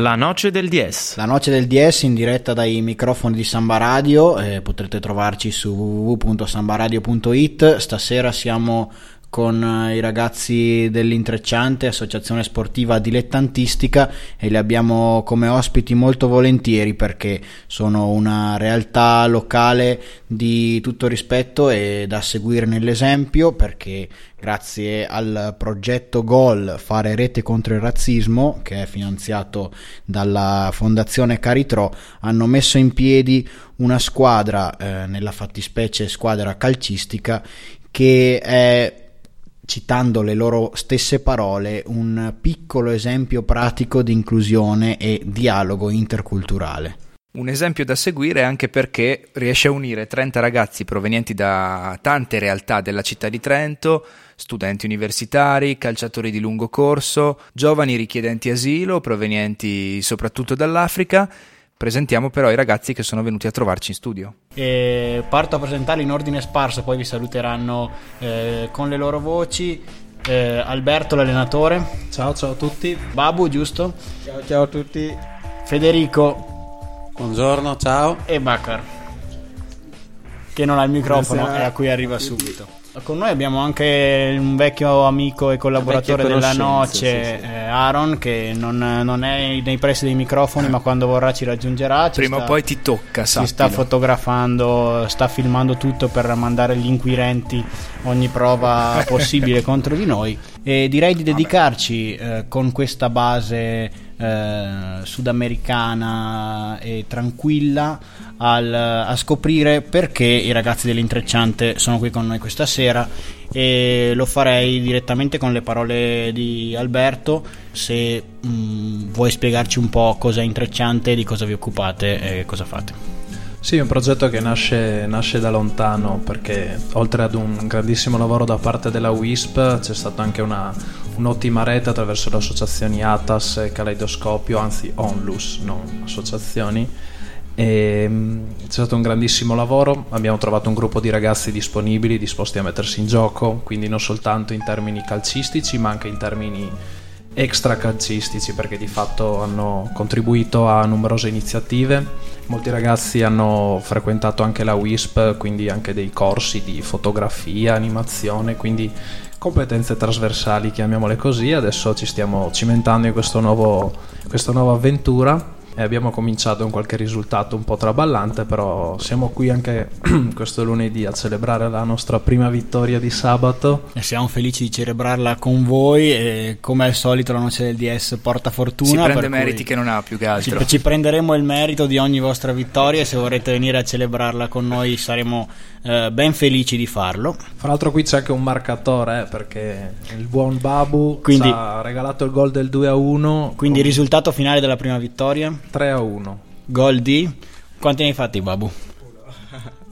La Noche del 10. La Noche del 10 in diretta dai microfoni di Samba Radio, potrete trovarci su www.sambaradio.it. Stasera siamo con i ragazzi dell'Intrecciante Associazione Sportiva Dilettantistica e li abbiamo come ospiti molto volentieri perché sono una realtà locale di tutto rispetto e da seguire nell'esempio, perché grazie al progetto GOL Fare Rete contro il Razzismo, che è finanziato dalla Fondazione Caritro, hanno messo in piedi una squadra, nella fattispecie squadra calcistica, che è, citando le loro stesse parole, un piccolo esempio pratico di inclusione e dialogo interculturale. Un esempio da seguire anche perché riesce a unire 30 ragazzi provenienti da tante realtà della città di Trento, studenti universitari, calciatori di lungo corso, giovani richiedenti asilo provenienti soprattutto dall'Africa. Presentiamo però i ragazzi che sono venuti a trovarci in studio. Parto a presentarli in ordine sparso, poi vi saluteranno con le loro voci. Alberto, l'allenatore. Ciao a tutti. Babu, giusto? Ciao a tutti. Federico. Buongiorno, ciao. E Bacar, che non ha il microfono. Buonasera. E a cui arriva subito. Con noi abbiamo anche un vecchio amico e collaboratore della Noce, sì. Aaron, che non è nei pressi dei microfoni, ma quando vorrà ci raggiungerà. Prima o poi ti tocca, sappilo. Si sta fotografando, sta filmando tutto per mandare agli inquirenti ogni prova possibile contro di noi. E direi di dedicarci con questa base sudamericana e tranquilla a scoprire perché i ragazzi dell'Intrecciante sono qui con noi questa sera, e lo farei direttamente con le parole di Alberto. Se vuoi spiegarci un po' cosa è Intrecciante, di cosa vi occupate e cosa fate. Sì, è un progetto che nasce da lontano, perché oltre ad un grandissimo lavoro da parte della Wisp c'è stata anche un'ottima rete attraverso le associazioni Atas e Caleidoscopio, anzi Onlus, non associazioni, e c'è stato un grandissimo lavoro. Abbiamo trovato un gruppo di ragazzi disponibili, disposti a mettersi in gioco, quindi non soltanto in termini calcistici ma anche in termini extra calcistici, perché di fatto hanno contribuito a numerose iniziative. Molti ragazzi hanno frequentato anche la WISP, quindi anche dei corsi di fotografia, animazione, quindi competenze trasversali, chiamiamole così. Adesso ci stiamo cimentando in questa nuova avventura e abbiamo cominciato con qualche risultato un po' traballante, però siamo qui anche questo lunedì a celebrare la nostra prima vittoria di sabato e siamo felici di celebrarla con voi. E come al solito la Noce del DS porta fortuna, si prende meriti che non ha, più che altro ci prenderemo il merito di ogni vostra vittoria, e se vorrete venire a celebrarla con noi saremo ben felici di farlo. Fra l'altro qui c'è anche un marcatore, perché il buon Babu ci ha regalato il gol del 2-1, quindi il risultato finale della prima vittoria 3-1, gol di... Quanti ne hai fatti, Babu?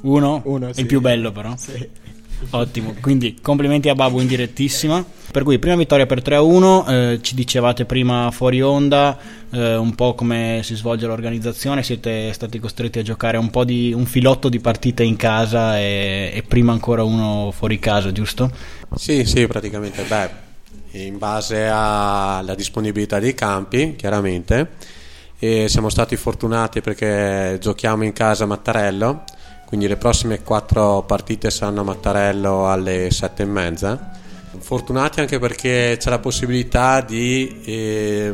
Uno? Sì. Il più bello però, sì. Ottimo, quindi complimenti a Babu in direttissima. Per cui prima vittoria per 3-1, ci dicevate prima fuori onda un po' come si svolge l'organizzazione. Siete stati costretti a giocare un filotto di partite in casa e prima ancora uno fuori casa, giusto? Sì, praticamente, in base alla disponibilità dei campi chiaramente. E siamo stati fortunati perché giochiamo in casa a Mattarello, quindi le prossime 4 partite saranno a Mattarello alle 7:30. Fortunati anche perché c'è la possibilità proprio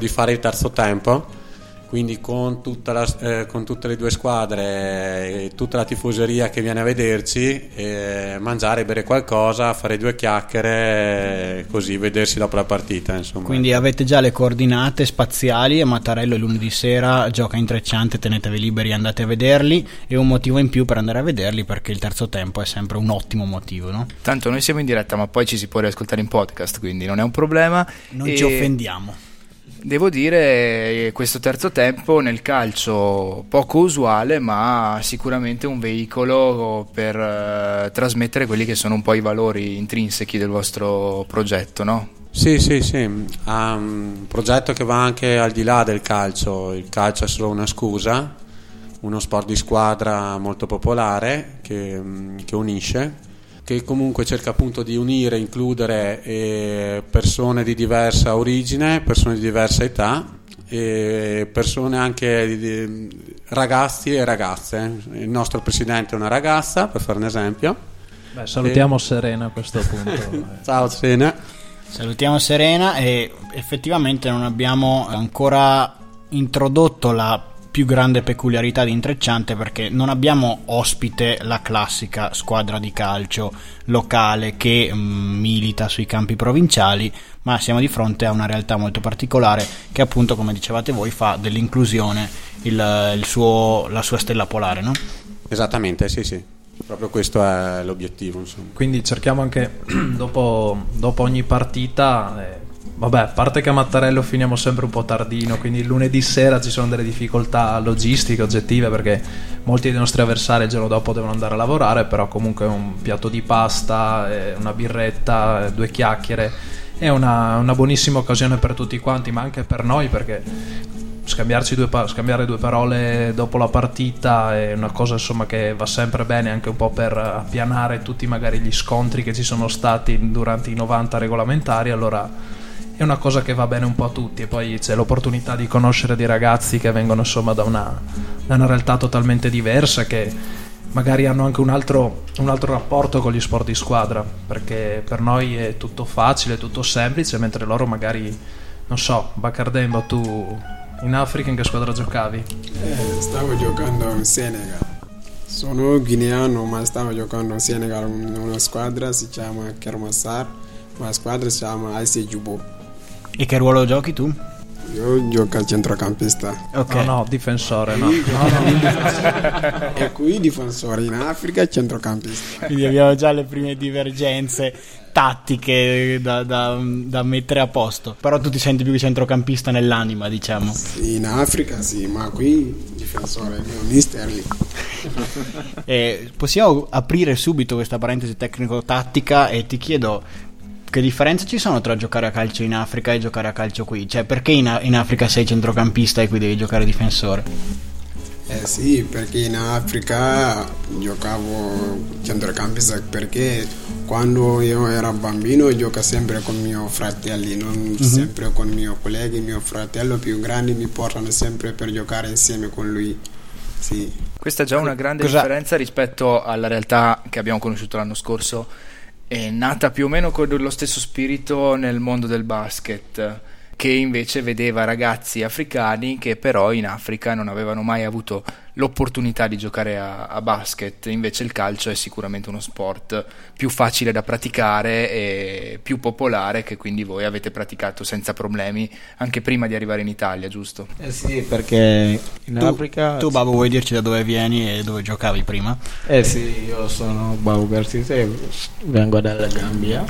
di fare il terzo tempo, quindi con tutte le 2 squadre e tutta la tifoseria che viene a vederci, mangiare, bere qualcosa, fare 2 chiacchiere, così vedersi dopo la partita, insomma. Quindi avete già le coordinate spaziali e Mattarello è lunedì sera, gioca Intrecciante, tenetevi liberi, andate a vederli. E un motivo in più per andare a vederli, perché il terzo tempo è sempre un ottimo motivo, no? Tanto noi siamo in diretta ma poi ci si può riascoltare in podcast, quindi non è un problema, non ci offendiamo. Devo dire, questo terzo tempo nel calcio poco usuale, ma sicuramente un veicolo per trasmettere quelli che sono un po' i valori intrinsechi del vostro progetto, no? Sì, un progetto che va anche al di là del calcio. Il calcio è solo una scusa, uno sport di squadra molto popolare che unisce, che comunque cerca appunto di unire, includere persone di diversa origine, persone di diversa età, persone, anche ragazzi e ragazze. Il nostro presidente è una ragazza, per fare un esempio. Beh, salutiamo Serena a questo punto. Ciao Serena. Salutiamo Serena. E effettivamente non abbiamo ancora introdotto la più grande peculiarità di Intrecciante, perché non abbiamo ospite la classica squadra di calcio locale che milita sui campi provinciali, ma siamo di fronte a una realtà molto particolare che, appunto, come dicevate voi, fa dell'inclusione la sua stella polare, no? Esattamente, sì, sì. Proprio questo è l'obiettivo, insomma. Quindi cerchiamo anche dopo ogni partita. Vabbè, a parte che a Mattarello finiamo sempre un po' tardino, quindi il lunedì sera ci sono delle difficoltà logistiche, oggettive, perché molti dei nostri avversari il giorno dopo devono andare a lavorare, però comunque un piatto di pasta, una birretta, due chiacchiere è una buonissima occasione per tutti quanti, ma anche per noi, perché scambiare due parole dopo la partita è una cosa, insomma, che va sempre bene, anche un po' per appianare tutti magari gli scontri che ci sono stati durante i 90 regolamentari. Allora è una cosa che va bene un po' a tutti, e poi c'è l'opportunità di conoscere dei ragazzi che vengono, insomma, da una realtà totalmente diversa, che magari hanno anche un altro rapporto con gli sport di squadra, perché per noi è tutto facile, tutto semplice, mentre loro magari, non so. Bacar Demba, tu in Africa in che squadra giocavi? Stavo giocando in Senegal, sono guineano, ma stavo giocando in Senegal in una squadra, si chiama Kermasar, ma la squadra si chiama Aisy Jubo. E che ruolo giochi tu? Io gioco al centrocampista. Ok. No, difensore, no. No. E qui difensore, in Africa centrocampista. Quindi abbiamo già le prime divergenze tattiche da mettere a posto. Però tu ti senti più centrocampista nell'anima, diciamo. Sì, in Africa sì, ma qui difensore, mister lì. Possiamo aprire subito questa parentesi tecnico-tattica e ti chiedo: che differenze ci sono tra giocare a calcio in Africa e giocare a calcio qui? Cioè, perché in Africa sei centrocampista e qui devi giocare difensore? Sì, perché in Africa giocavo centrocampista, perché quando io ero bambino gioca sempre con mio fratello, non sempre con mio collega. Mio fratello più grande mi portano sempre per giocare insieme con lui. Sì. Questa è già una grande differenza rispetto alla realtà che abbiamo conosciuto l'anno scorso. È nata più o meno con lo stesso spirito nel mondo del basket, che invece vedeva ragazzi africani che però in Africa non avevano mai avuto l'opportunità di giocare a basket. Invece il calcio è sicuramente uno sport più facile da praticare e più popolare, che quindi voi avete praticato senza problemi anche prima di arrivare in Italia, giusto? Sì, perché in Africa... Tu Babu, vuoi dirci da dove vieni e dove giocavi prima? Sì, io sono Babu Garzise, vengo dalla Gambia.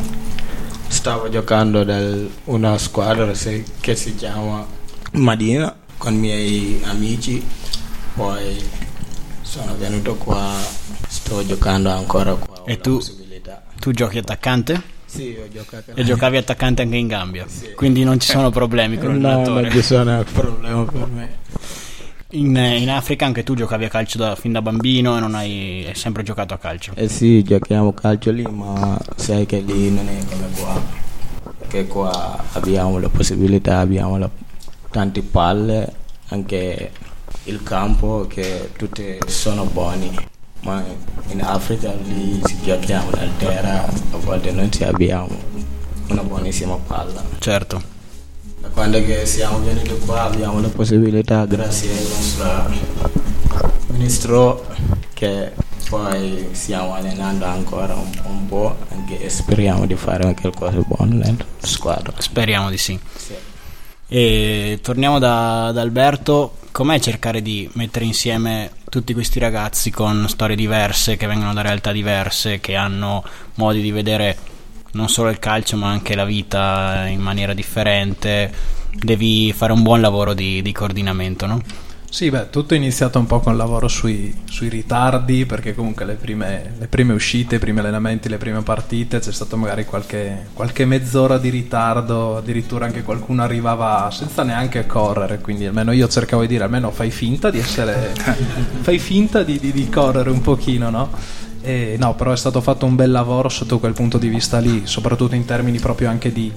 Stavo giocando da una squadra che si chiama Madina con i miei amici, poi sono venuto qua, sto giocando ancora qua. E tu giochi attaccante? Sì, io gioco attaccante. E giocavi attaccante anche in Gambia? Sì. Quindi non ci sono problemi con l'allenatore? No, non ci sono problemi per me. In Africa anche tu giocavi a calcio fin da bambino e non hai sempre giocato a calcio? Sì, giochiamo calcio lì, ma sai che lì non è come qua, perché qua abbiamo la possibilità, abbiamo tante palle, anche il campo, che tutte sono buoni, ma in Africa lì si giochiamo dal terra, a volte non ci abbiamo una buonissima palla. Certo. Quando che siamo venuti qua abbiamo la possibilità, grazie al nostro ministro, che poi stiamo allenando ancora un po', anche speriamo di fare anche qualcosa di buono nella squadra. Speriamo di sì. E torniamo da Alberto. Com'è cercare di mettere insieme tutti questi ragazzi con storie diverse, che vengono da realtà diverse, che hanno modi di vedere non solo il calcio ma anche la vita in maniera differente? Devi fare un buon lavoro di coordinamento, no? Sì, beh, tutto è iniziato un po' con il lavoro sui ritardi, perché comunque le prime uscite, i primi allenamenti, le prime partite c'è stato magari qualche mezz'ora di ritardo, addirittura anche qualcuno arrivava senza neanche correre, quindi almeno io cercavo di dire almeno fai finta di correre un pochino, no? No, però è stato fatto un bel lavoro sotto quel punto di vista lì, soprattutto in termini proprio anche di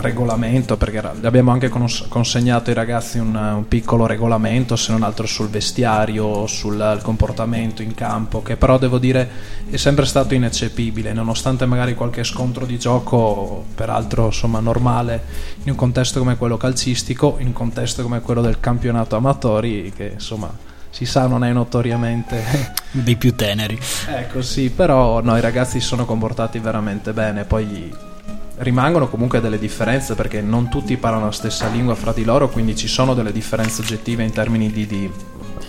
regolamento, perché abbiamo anche consegnato ai ragazzi un piccolo regolamento, se non altro sul vestiario, sul comportamento in campo, che però devo dire è sempre stato ineccepibile, nonostante magari qualche scontro di gioco, peraltro insomma normale in un contesto come quello calcistico, in un contesto come quello del campionato amatori, che insomma si sa non è notoriamente dei più teneri, ecco sì, però no, i ragazzi si sono comportati veramente bene. Poi rimangono comunque delle differenze, perché non tutti parlano la stessa lingua fra di loro, quindi ci sono delle differenze oggettive in termini di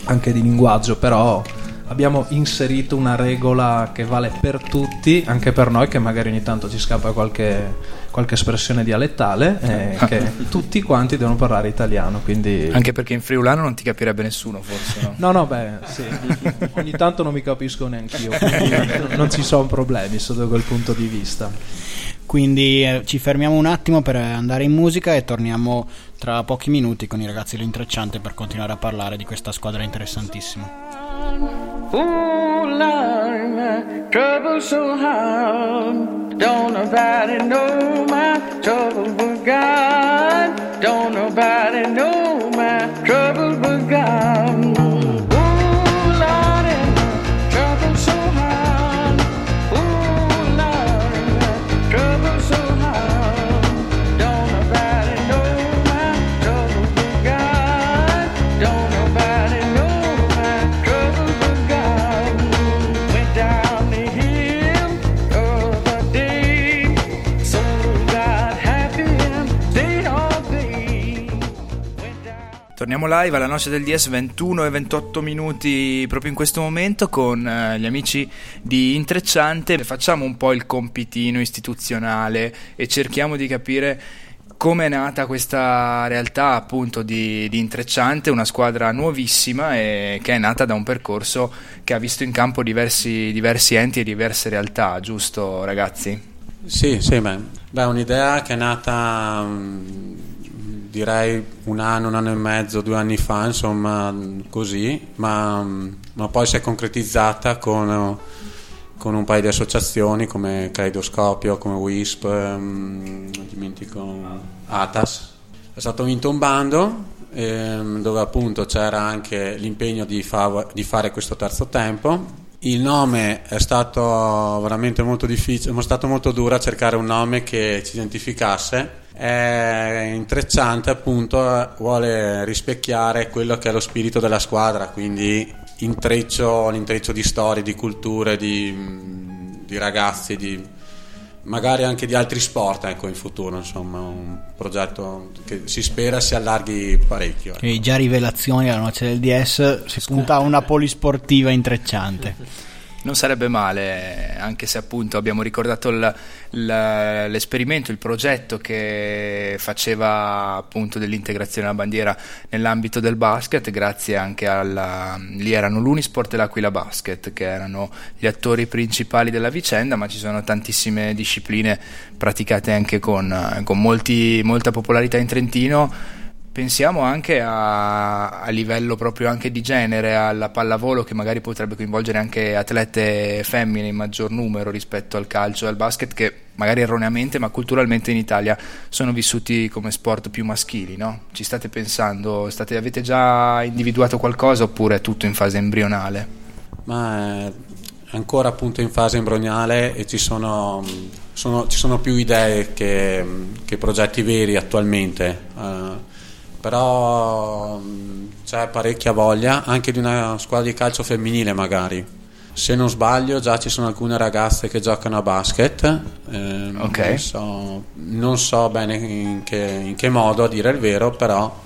anche di linguaggio, però abbiamo inserito una regola che vale per tutti, anche per noi che magari ogni tanto ci scappa qualche espressione dialettale, che tutti quanti devono parlare italiano, quindi... Anche perché in friulano non ti capirebbe nessuno, forse, no? No, beh, sì, ogni tanto non mi capisco neanch'io, non ci sono problemi sotto quel punto di vista. Quindi ci fermiamo un attimo per andare in musica e torniamo tra pochi minuti con i ragazzi dell'Intrecciante per continuare a parlare di questa squadra interessantissima. Fool, I'm trouble so hard. Don't nobody know my trouble but God. Don't nobody know my trouble but God. Torniamo live alla Noche del 10, 21 e 28 minuti proprio in questo momento con gli amici di Intrecciante. Facciamo un po' il compitino istituzionale e cerchiamo di capire come è nata questa realtà, appunto, di Intrecciante, una squadra nuovissima e che è nata da un percorso che ha visto in campo diversi enti e diverse realtà, giusto ragazzi? Sì, beh, un'idea che è nata... direi un anno e mezzo, 2 anni fa, insomma, così, ma poi si è concretizzata con un paio di associazioni come Caleidoscopio, come Wisp, non dimentico Atas. È stato vinto un bando dove appunto c'era anche l'impegno di fare questo terzo tempo. Il nome è stato veramente molto difficile, è stato molto duro a cercare un nome che ci identificasse. È Intrecciante, appunto, vuole rispecchiare quello che è lo spirito della squadra, quindi l'intreccio di storie, di culture, di ragazzi, magari anche di altri sport, ecco, in futuro, insomma, un progetto che si spera si allarghi parecchio, ecco. E già rivelazioni alla Noce del DS, si punta a una polisportiva Intrecciante. Non sarebbe male, anche se appunto abbiamo ricordato l'esperimento, il progetto che faceva appunto dell'integrazione alla bandiera nell'ambito del basket, grazie anche lì erano l'Unisport e l'Aquila Basket che erano gli attori principali della vicenda, ma ci sono tantissime discipline praticate anche con molta popolarità in Trentino. Pensiamo anche a livello proprio anche di genere, alla pallavolo, che magari potrebbe coinvolgere anche atlete femmine in maggior numero rispetto al calcio e al basket, che magari erroneamente ma culturalmente in Italia sono vissuti come sport più maschili, no? Ci state pensando? Avete già individuato qualcosa oppure è tutto in fase embrionale? Ma è ancora appunto in fase embrionale e ci sono più idee che progetti veri attualmente, però c'è parecchia voglia anche di una squadra di calcio femminile. Magari, se non sbaglio, già ci sono alcune ragazze che giocano a basket, okay. non so bene in che modo, a dire il vero, però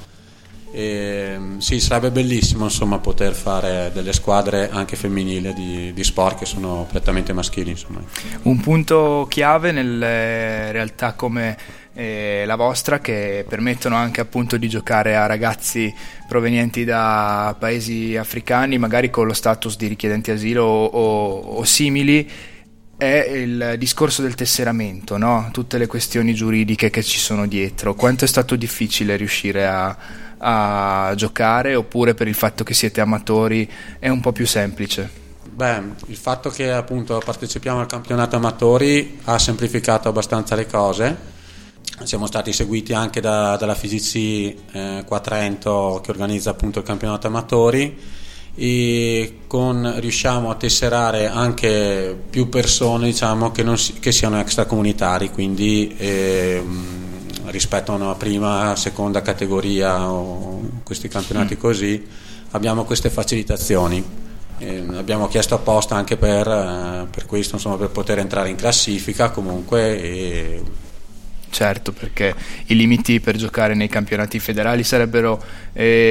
sì, sarebbe bellissimo, insomma, poter fare delle squadre anche femminili di sport che sono prettamente maschili, insomma. Un punto chiave nelle realtà come la vostra, che permettono anche appunto di giocare a ragazzi provenienti da paesi africani, magari con lo status di richiedenti asilo o simili, è il discorso del tesseramento, no? Tutte le questioni giuridiche che ci sono dietro. Quanto è stato difficile riuscire a giocare, oppure per il fatto che siete amatori è un po' più semplice? Beh, il fatto che appunto partecipiamo al campionato amatori ha semplificato abbastanza le cose. Siamo stati seguiti anche dalla FISI qua a Trento, che organizza appunto il campionato amatori, e riusciamo a tesserare anche più persone, diciamo, che siano extracomunitari, quindi rispetto a una prima, seconda categoria o questi campionati così, abbiamo queste facilitazioni. Abbiamo chiesto apposta anche per questo, insomma, per poter entrare in classifica comunque. Certo, perché i limiti per giocare nei campionati federali sarebbero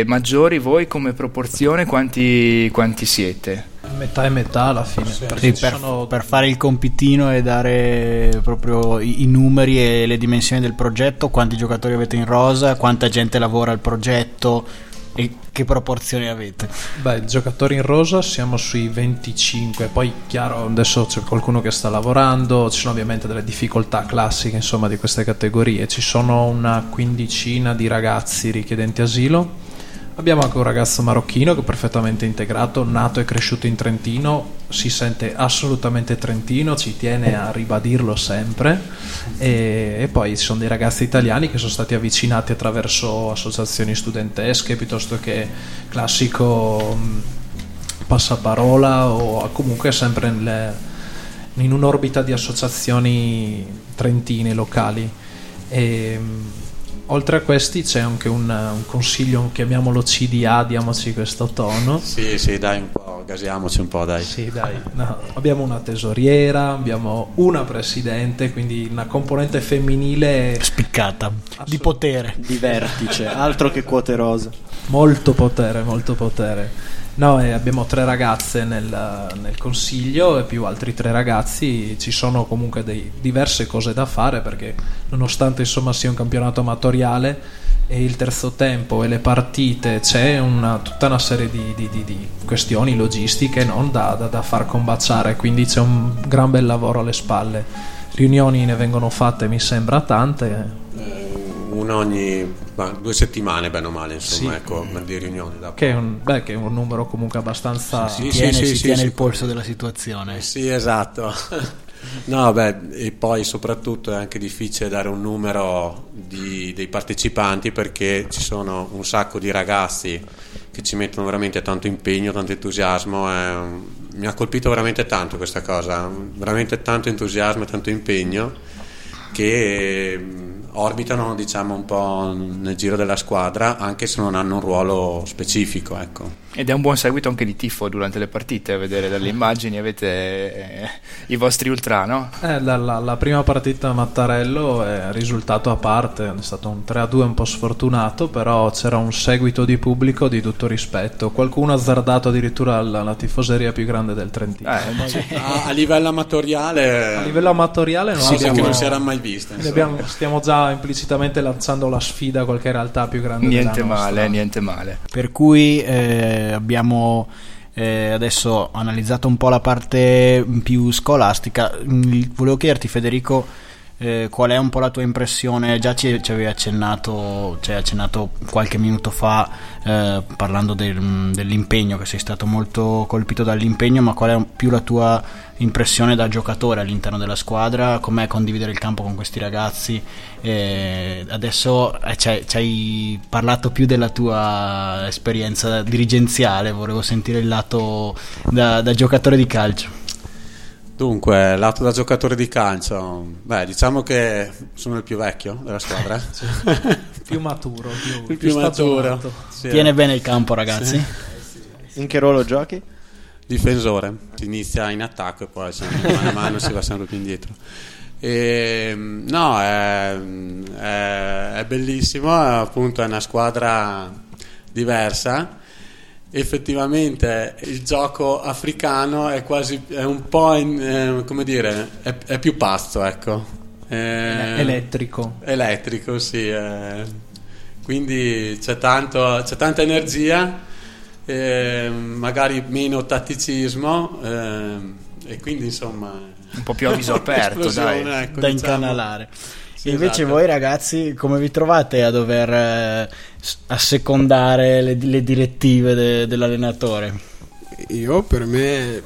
maggiori. Voi come proporzione quanti siete? Metà e metà alla fine, sì, per fare il compitino e dare proprio i numeri e le dimensioni del progetto. Quanti giocatori avete in rosa, quanta gente lavora al progetto e che proporzioni avete? Beh, giocatori in rosa siamo sui 25, poi chiaro adesso c'è qualcuno che sta lavorando, ci sono ovviamente delle difficoltà classiche, insomma, di queste categorie. Ci sono una quindicina di ragazzi richiedenti asilo. Abbiamo anche un ragazzo marocchino che è perfettamente integrato, nato e cresciuto in Trentino, si sente assolutamente trentino, ci tiene a ribadirlo sempre, e poi ci sono dei ragazzi italiani che sono stati avvicinati attraverso associazioni studentesche piuttosto che classico passaparola, o comunque sempre in un'orbita di associazioni trentine locali. Oltre a questi c'è anche un consiglio, chiamiamolo CDA, diamoci questo tono. Sì, dai, un po', gasiamoci un po', dai. Sì, dai. No, abbiamo una tesoriera, abbiamo una presidente, quindi una componente femminile spiccata, di potere, di vertice, altro che quote rosa. Molto potere. No, abbiamo tre ragazze nel consiglio e più altri tre ragazzi. Ci sono comunque diverse cose da fare, perché nonostante, insomma, sia un campionato amatoriale e il terzo tempo e le partite, c'è tutta una serie di questioni logistiche non da far combaciare, quindi c'è un gran bel lavoro alle spalle. Riunioni ne vengono fatte, mi sembra, tante. Una ogni 2 settimane, bene o male, insomma, sì. Ecco, di riunioni. Che è un numero comunque abbastanza. Si tiene il polso della situazione. Sì, esatto. No, e poi soprattutto è anche difficile dare un numero dei partecipanti, perché ci sono un sacco di ragazzi che ci mettono veramente tanto impegno, tanto entusiasmo. Mi ha colpito veramente tanto questa cosa, veramente tanto entusiasmo e tanto impegno che orbitano, diciamo, un po' nel giro della squadra, anche se non hanno un ruolo specifico, ecco. Ed è un buon seguito anche di tifo durante le partite, a vedere dalle immagini avete i vostri ultra, no? La prima partita a Mattarello è risultato a parte, è stato un 3-2 un po' sfortunato, però c'era un seguito di pubblico di tutto rispetto, qualcuno ha azzardato addirittura la tifoseria più grande del Trentino. A livello amatoriale non, sì, abbiamo, che non si era mai vista, stiamo già implicitamente lanciando la sfida a qualche realtà più grande della nostra. Niente male. Per cui abbiamo adesso analizzato un po' la parte più scolastica. Volevo chiederti, Federico, qual è un po' la tua impressione? Già ci avevi accennato qualche minuto fa, parlando dell'impegno, che sei stato molto colpito dall'impegno, ma qual è più la tua impressione da giocatore all'interno della squadra? Com'è condividere il campo con questi ragazzi? Adesso ci hai parlato più della tua esperienza dirigenziale, volevo sentire il lato da giocatore di calcio. Dunque, lato da giocatore di calcio, diciamo che sono il più vecchio della squadra. Sì. più maturo. Sì. Tiene bene il campo, ragazzi. Sì. In che ruolo giochi? Difensore, si inizia in attacco e poi mano a mano si va sempre più indietro. È bellissimo, appunto, è una squadra diversa. Effettivamente il gioco africano è più pazzo, ecco, elettrico, sì, quindi c'è tanta energia, magari meno tatticismo, e quindi, insomma, un po' più a viso aperto, da incanalare. Sì, invece, esatto. Voi ragazzi come vi trovate a dover assecondare le direttive dell'allenatore? Per me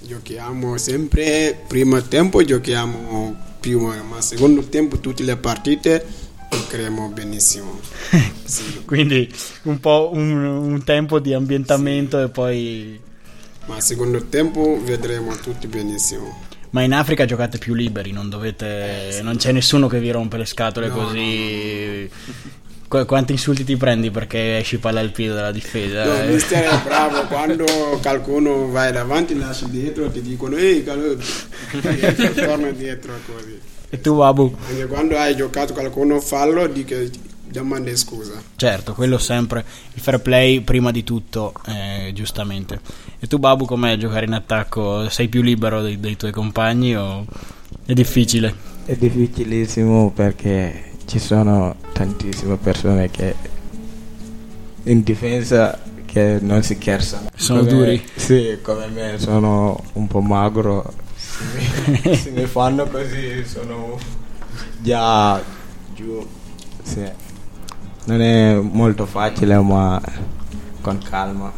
giochiamo sempre primo tempo, giochiamo più, ma secondo tempo tutte le partite cremo benissimo. Sì. Quindi un po' un tempo di ambientamento, sì. E poi, ma secondo tempo vedremo tutti benissimo. Ma in Africa giocate più liberi, non dovete, sì. Non c'è nessuno che vi rompe le scatole, no, così. No. Quanti insulti ti prendi perché esci palla al piede dalla difesa? No, il mister è bravo, quando qualcuno vai davanti, lasci dietro, ti dicono ehi, torna dietro così. E tu, Babu? Perché quando hai giocato qualcuno fallo, domandi scusa. Certo, quello sempre, il fair play prima di tutto, giustamente. E tu, Babu, com'è giocare in attacco? Sei più libero dei tuoi compagni o è difficile? È difficilissimo perché ci sono tantissime persone che in difesa che non si scherzano. Sono come, duri? Sì, come me, sono un po' magro. Se mi fanno così sono già giù. Sì. Non è molto facile, ma con calma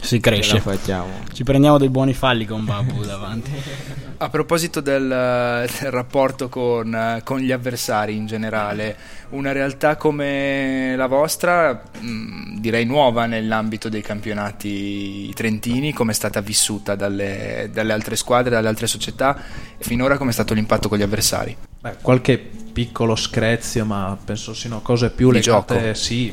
si cresce. Ce la facciamo. Ci prendiamo dei buoni falli con Babu davanti. A proposito del rapporto con gli avversari in generale, una realtà come la vostra, direi nuova nell'ambito dei campionati trentini, come è stata vissuta dalle altre squadre, dalle altre società, e finora come è stato l'impatto con gli avversari? Beh, qualche piccolo screzio, ma penso siano cose più legate, sì,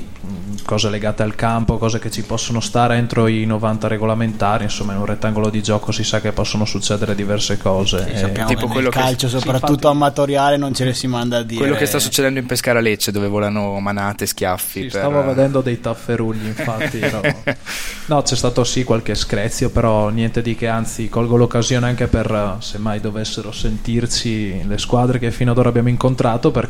cose legate al campo, cose che ci possono stare entro i 90 regolamentari, insomma in un rettangolo di gioco si sa che possono succedere diverse cose. Sì, sappiamo, tipo quello calcio, che soprattutto infatti, amatoriale, non ce le si manda a dire. Quello che sta succedendo in Pescara Lecce, dove volano manate, schiaffi. Sì, stavo vedendo dei tafferugli, infatti. No, c'è stato sì qualche screzio, però niente di che, anzi colgo l'occasione anche per, se mai dovessero sentirci, le squadre che fino ad ora abbiamo incontrato, per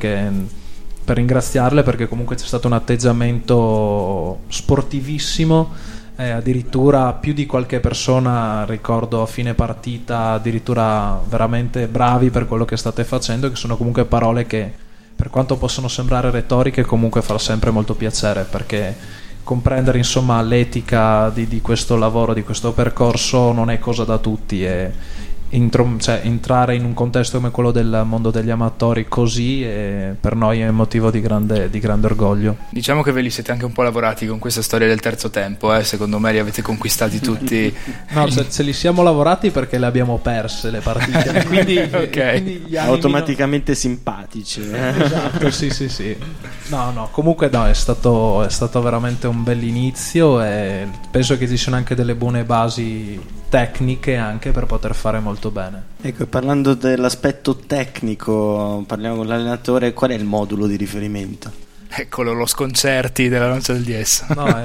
ringraziarle, perché comunque c'è stato un atteggiamento sportivissimo, addirittura più di qualche persona ricordo a fine partita, addirittura veramente bravi per quello che state facendo, che sono comunque parole che, per quanto possono sembrare retoriche, comunque fa sempre molto piacere, perché comprendere insomma l'etica di questo lavoro, di questo percorso, non è cosa da tutti, e entrare in un contesto come quello del mondo degli amatori così, per noi è motivo di grande orgoglio. Diciamo che ve li siete anche un po' lavorati con questa storia del terzo tempo, secondo me li avete conquistati tutti. No, ce li siamo lavorati perché le abbiamo perse le partite, quindi, okay. Quindi automaticamente simpatici, esatto. Sì. No, comunque no, è stato veramente un bell'inizio, e penso che ci siano anche delle buone basi tecniche anche per poter fare molto bene. Ecco, parlando dell'aspetto tecnico, parliamo con l'allenatore. Qual è il modulo di riferimento? Eccolo, lo sconcerti della Noce del 10. No,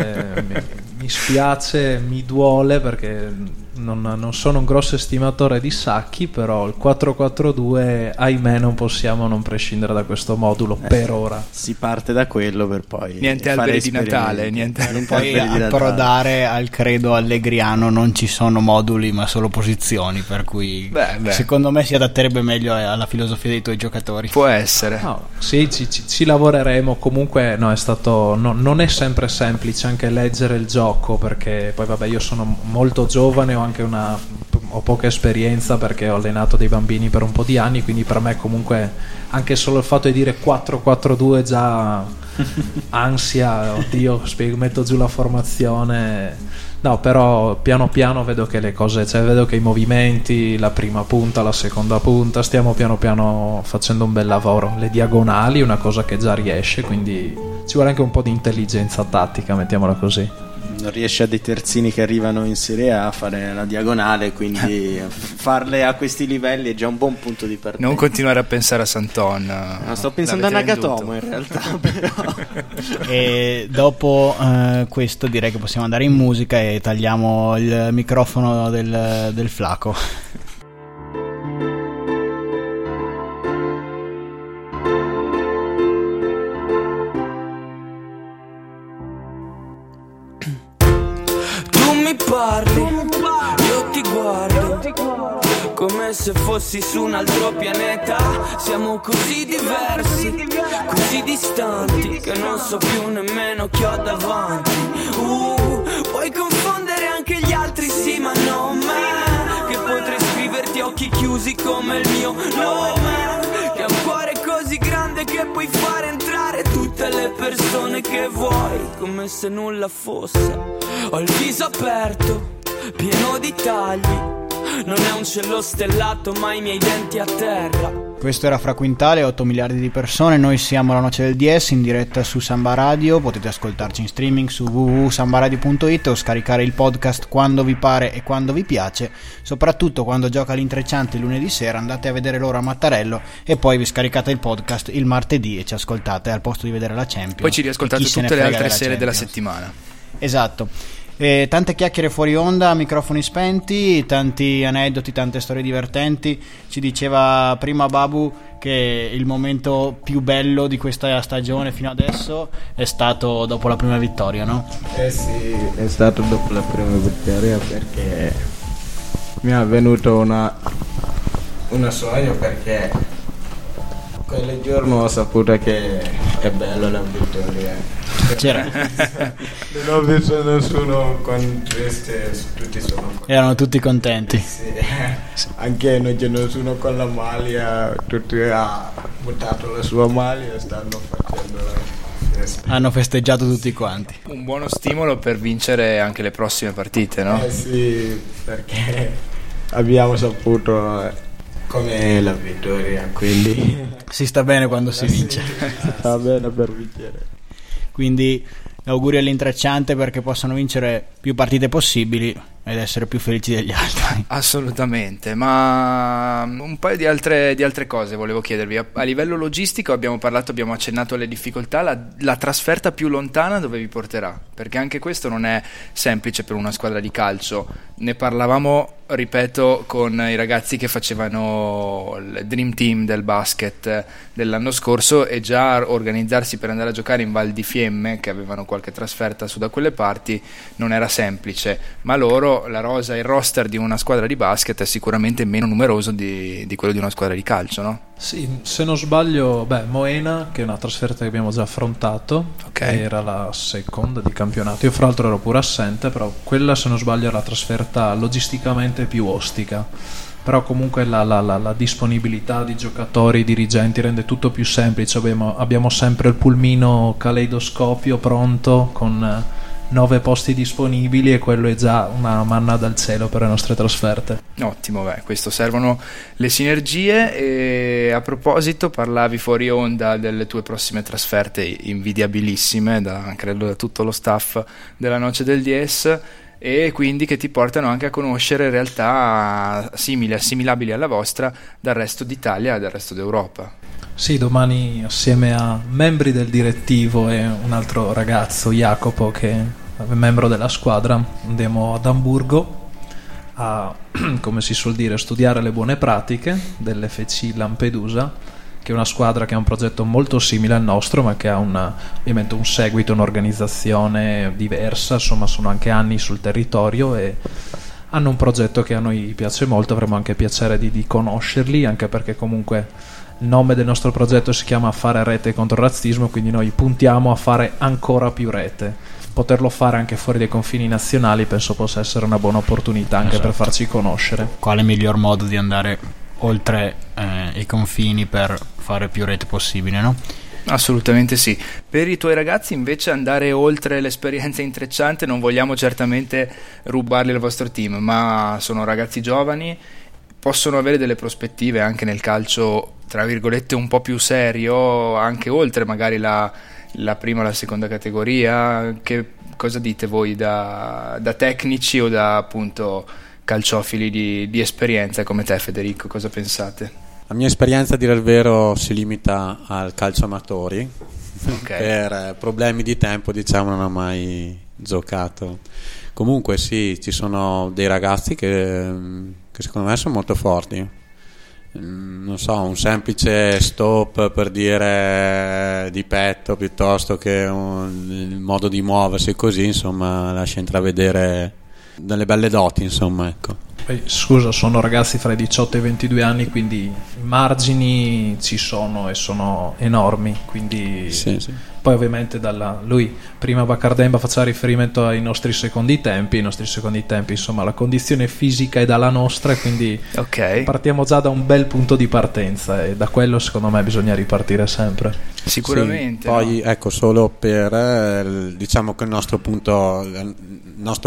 mi spiace, mi duole, perché non sono un grosso estimatore di sacchi, però il 4-4-2, ahimè, non possiamo non prescindere da questo modulo per ora. Si parte da quello per poi niente alberi di Natale, niente alberi di Natale. Approdare al credo allegriano, non ci sono moduli ma solo posizioni, per cui secondo me si adatterebbe meglio alla filosofia dei tuoi giocatori. Può essere. No, sì, ci lavoreremo comunque. No, è stato, no, non è sempre semplice anche leggere il gioco, perché poi io sono molto giovane, ho poca esperienza perché ho allenato dei bambini per un po' di anni, quindi per me comunque anche solo il fatto di dire 4-4-2 già ansia, oddio, metto giù la formazione. No, però piano piano vedo che le cose, cioè vedo che i movimenti, la prima punta, la seconda punta, stiamo piano piano facendo un bel lavoro. Le diagonali, una cosa che già riesce, quindi ci vuole anche un po' di intelligenza tattica, mettiamola così. Non riesce a dei terzini che arrivano in Serie A a fare la diagonale, quindi farle a questi livelli è già un buon punto di partenza. Non continuare a pensare a Santon. No, sto pensando a Nagatomo in realtà. Però. E dopo questo direi che possiamo andare in musica e tagliamo il microfono del Flaco. Se fossi su un altro pianeta, siamo così diversi, così distanti, che non so più nemmeno chi ho davanti. Puoi confondere anche gli altri, sì, ma non me, che potrei scriverti a occhi chiusi come il mio nome, che a che puoi fare entrare tutte le persone che vuoi, come se nulla fosse. Ho il viso aperto, pieno di tagli, non è un cielo stellato ma i miei denti a terra. Questo era Fra Quintale, 8 miliardi di persone. Noi siamo La Noce del 10 in diretta su Samba Radio. Potete ascoltarci in streaming su www.sambaradio.it o scaricare il podcast quando vi pare e quando vi piace. Soprattutto quando gioca l'Intrecciante lunedì sera andate a vedere loro a Mattarello e poi vi scaricate il podcast il martedì e ci ascoltate al posto di vedere la Champions. Poi ci riascoltate tutte le altre serie della settimana. Esatto. Tante chiacchiere fuori onda, microfoni spenti, tanti aneddoti, tante storie divertenti. Ci diceva prima Babu che il momento più bello di questa stagione fino adesso è stato dopo la prima vittoria, no? Eh sì, è stato dopo la prima vittoria, perché mi è venuto una sogno, perché quel giorno ho saputo che è bello la vittoria. C'era. Non ho visto nessuno con triste, tutti sono contenti. Erano tutti contenti. Sì. Anche non c'è nessuno con la maglia, tutti ha buttato la sua maglia e stanno facendo la festa. Hanno festeggiato tutti quanti. Un buono stimolo per vincere anche le prossime partite, no? Eh sì, perché abbiamo saputo come la vittoria, quindi si sta bene quando si vince. Si sta bene per vincere. Quindi auguri all'Intrecciante perché possano vincere più partite possibili ed essere più felici degli altri. Assolutamente, ma un paio di altre cose volevo chiedervi. A livello logistico abbiamo accennato alle difficoltà. La trasferta più lontana dove vi porterà? Perché anche questo non è semplice per una squadra di calcio. Ne parlavamo, ripeto, con i ragazzi che facevano il Dream Team del basket dell'anno scorso, e già organizzarsi per andare a giocare in Val di Fiemme, che avevano qualche trasferta su da quelle parti, non era semplice. Ma loro, il roster di una squadra di basket è sicuramente meno numeroso di quello di una squadra di calcio, no? Sì, se non sbaglio, Moena, che è una trasferta che abbiamo già affrontato, okay, era la seconda di campionato. Io fra l'altro ero pure assente, però quella, se non sbaglio, è la trasferta logisticamente più ostica. Però comunque la disponibilità di giocatori, dirigenti, rende tutto più semplice. Abbiamo sempre il pulmino Caleidoscopio pronto con 9 posti disponibili, e quello è già una manna dal cielo per le nostre trasferte. Ottimo, questo servono le sinergie. E a proposito, parlavi fuori onda delle tue prossime trasferte invidiabilissime, credo da tutto lo staff della Noce del 10, e quindi che ti portano anche a conoscere realtà assimilabili alla vostra dal resto d'Italia e dal resto d'Europa. Sì, domani assieme a membri del direttivo e un altro ragazzo, Jacopo, che è membro della squadra, andiamo ad Amburgo a, come si suol dire, studiare le buone pratiche dell'FC Lampedusa, che è una squadra che ha un progetto molto simile al nostro, ma che ha ovviamente un seguito, un'organizzazione diversa, insomma sono anche anni sul territorio e hanno un progetto che a noi piace molto. Avremo anche piacere di conoscerli, anche perché comunque il nome del nostro progetto si chiama Fare Rete contro il Razzismo, quindi noi puntiamo a fare ancora più rete. Poterlo fare anche fuori dai confini nazionali penso possa essere una buona opportunità anche, esatto, per farci conoscere. Quale miglior modo di andare oltre i confini per fare più rete possibile, no? Assolutamente sì. Per i tuoi ragazzi invece andare oltre l'esperienza Intrecciante, non vogliamo certamente rubarli al vostro team, ma sono ragazzi giovani, possono avere delle prospettive anche nel calcio tra virgolette un po' più serio, anche oltre magari la prima o la seconda categoria. Che cosa dite voi da tecnici o da appunto calciofili di esperienza come te, Federico? Cosa pensate? La mia esperienza, a dire il vero, si limita al calcio amatori, okay. Per problemi di tempo, diciamo, non ho mai giocato. Comunque sì, ci sono dei ragazzi che secondo me sono molto forti. Non so, un semplice stop, per dire, di petto, piuttosto che il modo di muoversi così, insomma, lascia intravedere delle belle doti, insomma, ecco. Scusa, sono ragazzi fra i 18 e i 22 anni, quindi i margini ci sono e sono enormi, quindi sì, sì. Poi ovviamente lui prima Bacar Demba faceva riferimento ai nostri secondi tempi, insomma la condizione fisica è dalla nostra, quindi okay. Partiamo già da un bel punto di partenza e da quello secondo me bisogna ripartire sempre. Sicuramente. Sì, poi no? Ecco, solo per diciamo che il nostro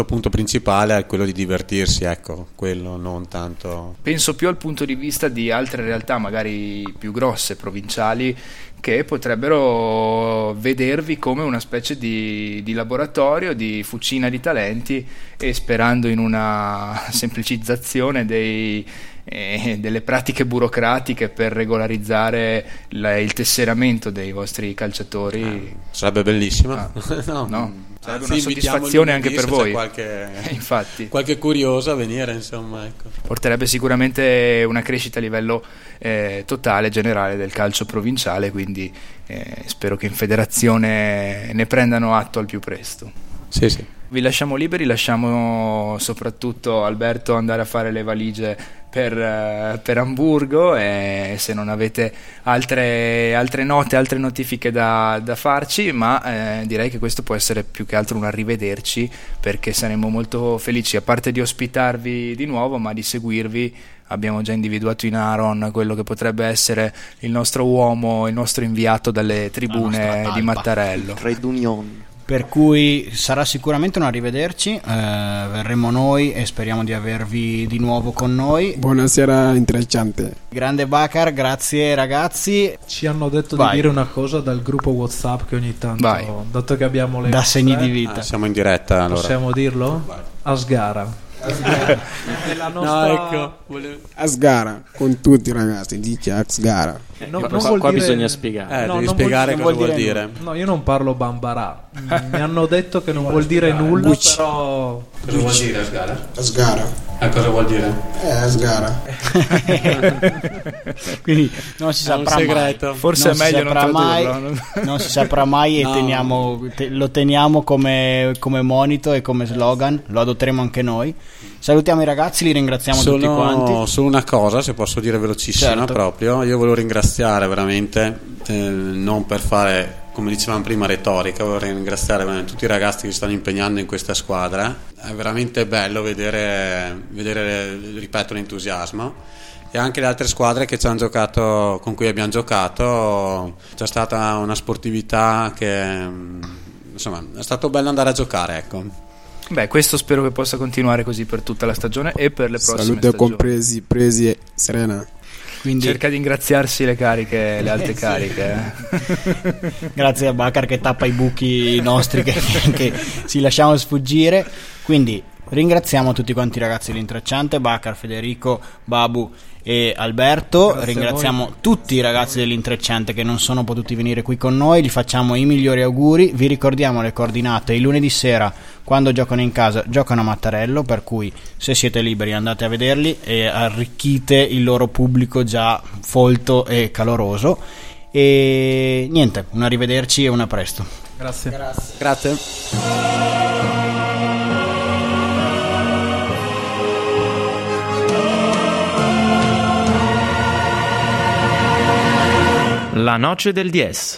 punto principale è quello di divertirsi, ecco, quello non tanto. Penso più al punto di vista di altre realtà magari più grosse, provinciali, che potrebbero vedervi come una specie di laboratorio, di fucina di talenti, e sperando in una semplicizzazione delle pratiche burocratiche per regolarizzare il tesseramento dei vostri calciatori. Sarebbe bellissima. No. Sarebbe una soddisfazione anche per voi, qualche curioso a venire, insomma, ecco. Porterebbe sicuramente una crescita a livello totale, generale del calcio provinciale, quindi spero che in federazione ne prendano atto al più presto. Sì, sì. Vi lasciamo liberi, lasciamo soprattutto Alberto andare a fare le valigie per Amburgo, e se non avete altre note, altre notifiche da farci, ma direi che questo può essere più che altro un arrivederci, perché saremmo molto felici, a parte di ospitarvi di nuovo, ma di seguirvi. Abbiamo già individuato in Aaron quello che potrebbe essere il nostro uomo, il nostro inviato dalle tribune di Mattarello, trade union. Per cui sarà sicuramente un arrivederci, verremo noi e speriamo di avervi di nuovo con noi. Buonasera Intrecciante. Grande Bacar, grazie ragazzi. Ci hanno detto Vai. Di dire una cosa dal gruppo WhatsApp che ogni tanto, Vai. Dato che abbiamo le... Da segni di vita. Siamo in diretta allora. Possiamo dirlo? Vai. Asgara. La nostra... No, ecco. Asgara, con tutti i ragazzi, dice Asgara. Non bisogna spiegare. Devi spiegare cosa vuol dire. No, io non parlo bambarà. Mi hanno detto che non vuol dire nulla, però... Cosa vuol dire Asgara? Asgara. Cosa vuol dire? Asgara. Quindi non si saprà mai. Forse è meglio non tradurlo. Non si saprà mai e lo teniamo come monito e come slogan. Lo adotteremo anche noi. Salutiamo i ragazzi, li ringraziamo tutti quanti. Solo una cosa, se posso dire velocissima, certo. Proprio. Io volevo ringraziare veramente, non per fare come dicevamo prima retorica, vorrei ringraziare veramente tutti i ragazzi che si stanno impegnando in questa squadra. È veramente bello vedere ripeto, l'entusiasmo, e anche le altre squadre che ci hanno giocato, con cui abbiamo giocato. C'è stata una sportività che, insomma, è stato bello andare a giocare, ecco. Beh, questo spero che possa continuare così per tutta la stagione e per le prossime stagioni. Salute compresi, presi e Serena. Quindi... Cerca di ingraziarsi le alte cariche. Grazie a Bacar che tappa i buchi nostri che ci lasciamo sfuggire. Quindi ringraziamo tutti quanti i ragazzi dell'Intrecciante, Bacar, Federico, Babu e Alberto. Grazie. Ringraziamo tutti i ragazzi dell'Intrecciante che non sono potuti venire qui con noi, gli facciamo i migliori auguri. Vi ricordiamo le coordinate: il lunedì sera, quando giocano in casa, giocano a Mattarello, per cui se siete liberi andate a vederli e arricchite il loro pubblico già folto e caloroso. E niente, un arrivederci e un a presto. Grazie. La Noche del 10.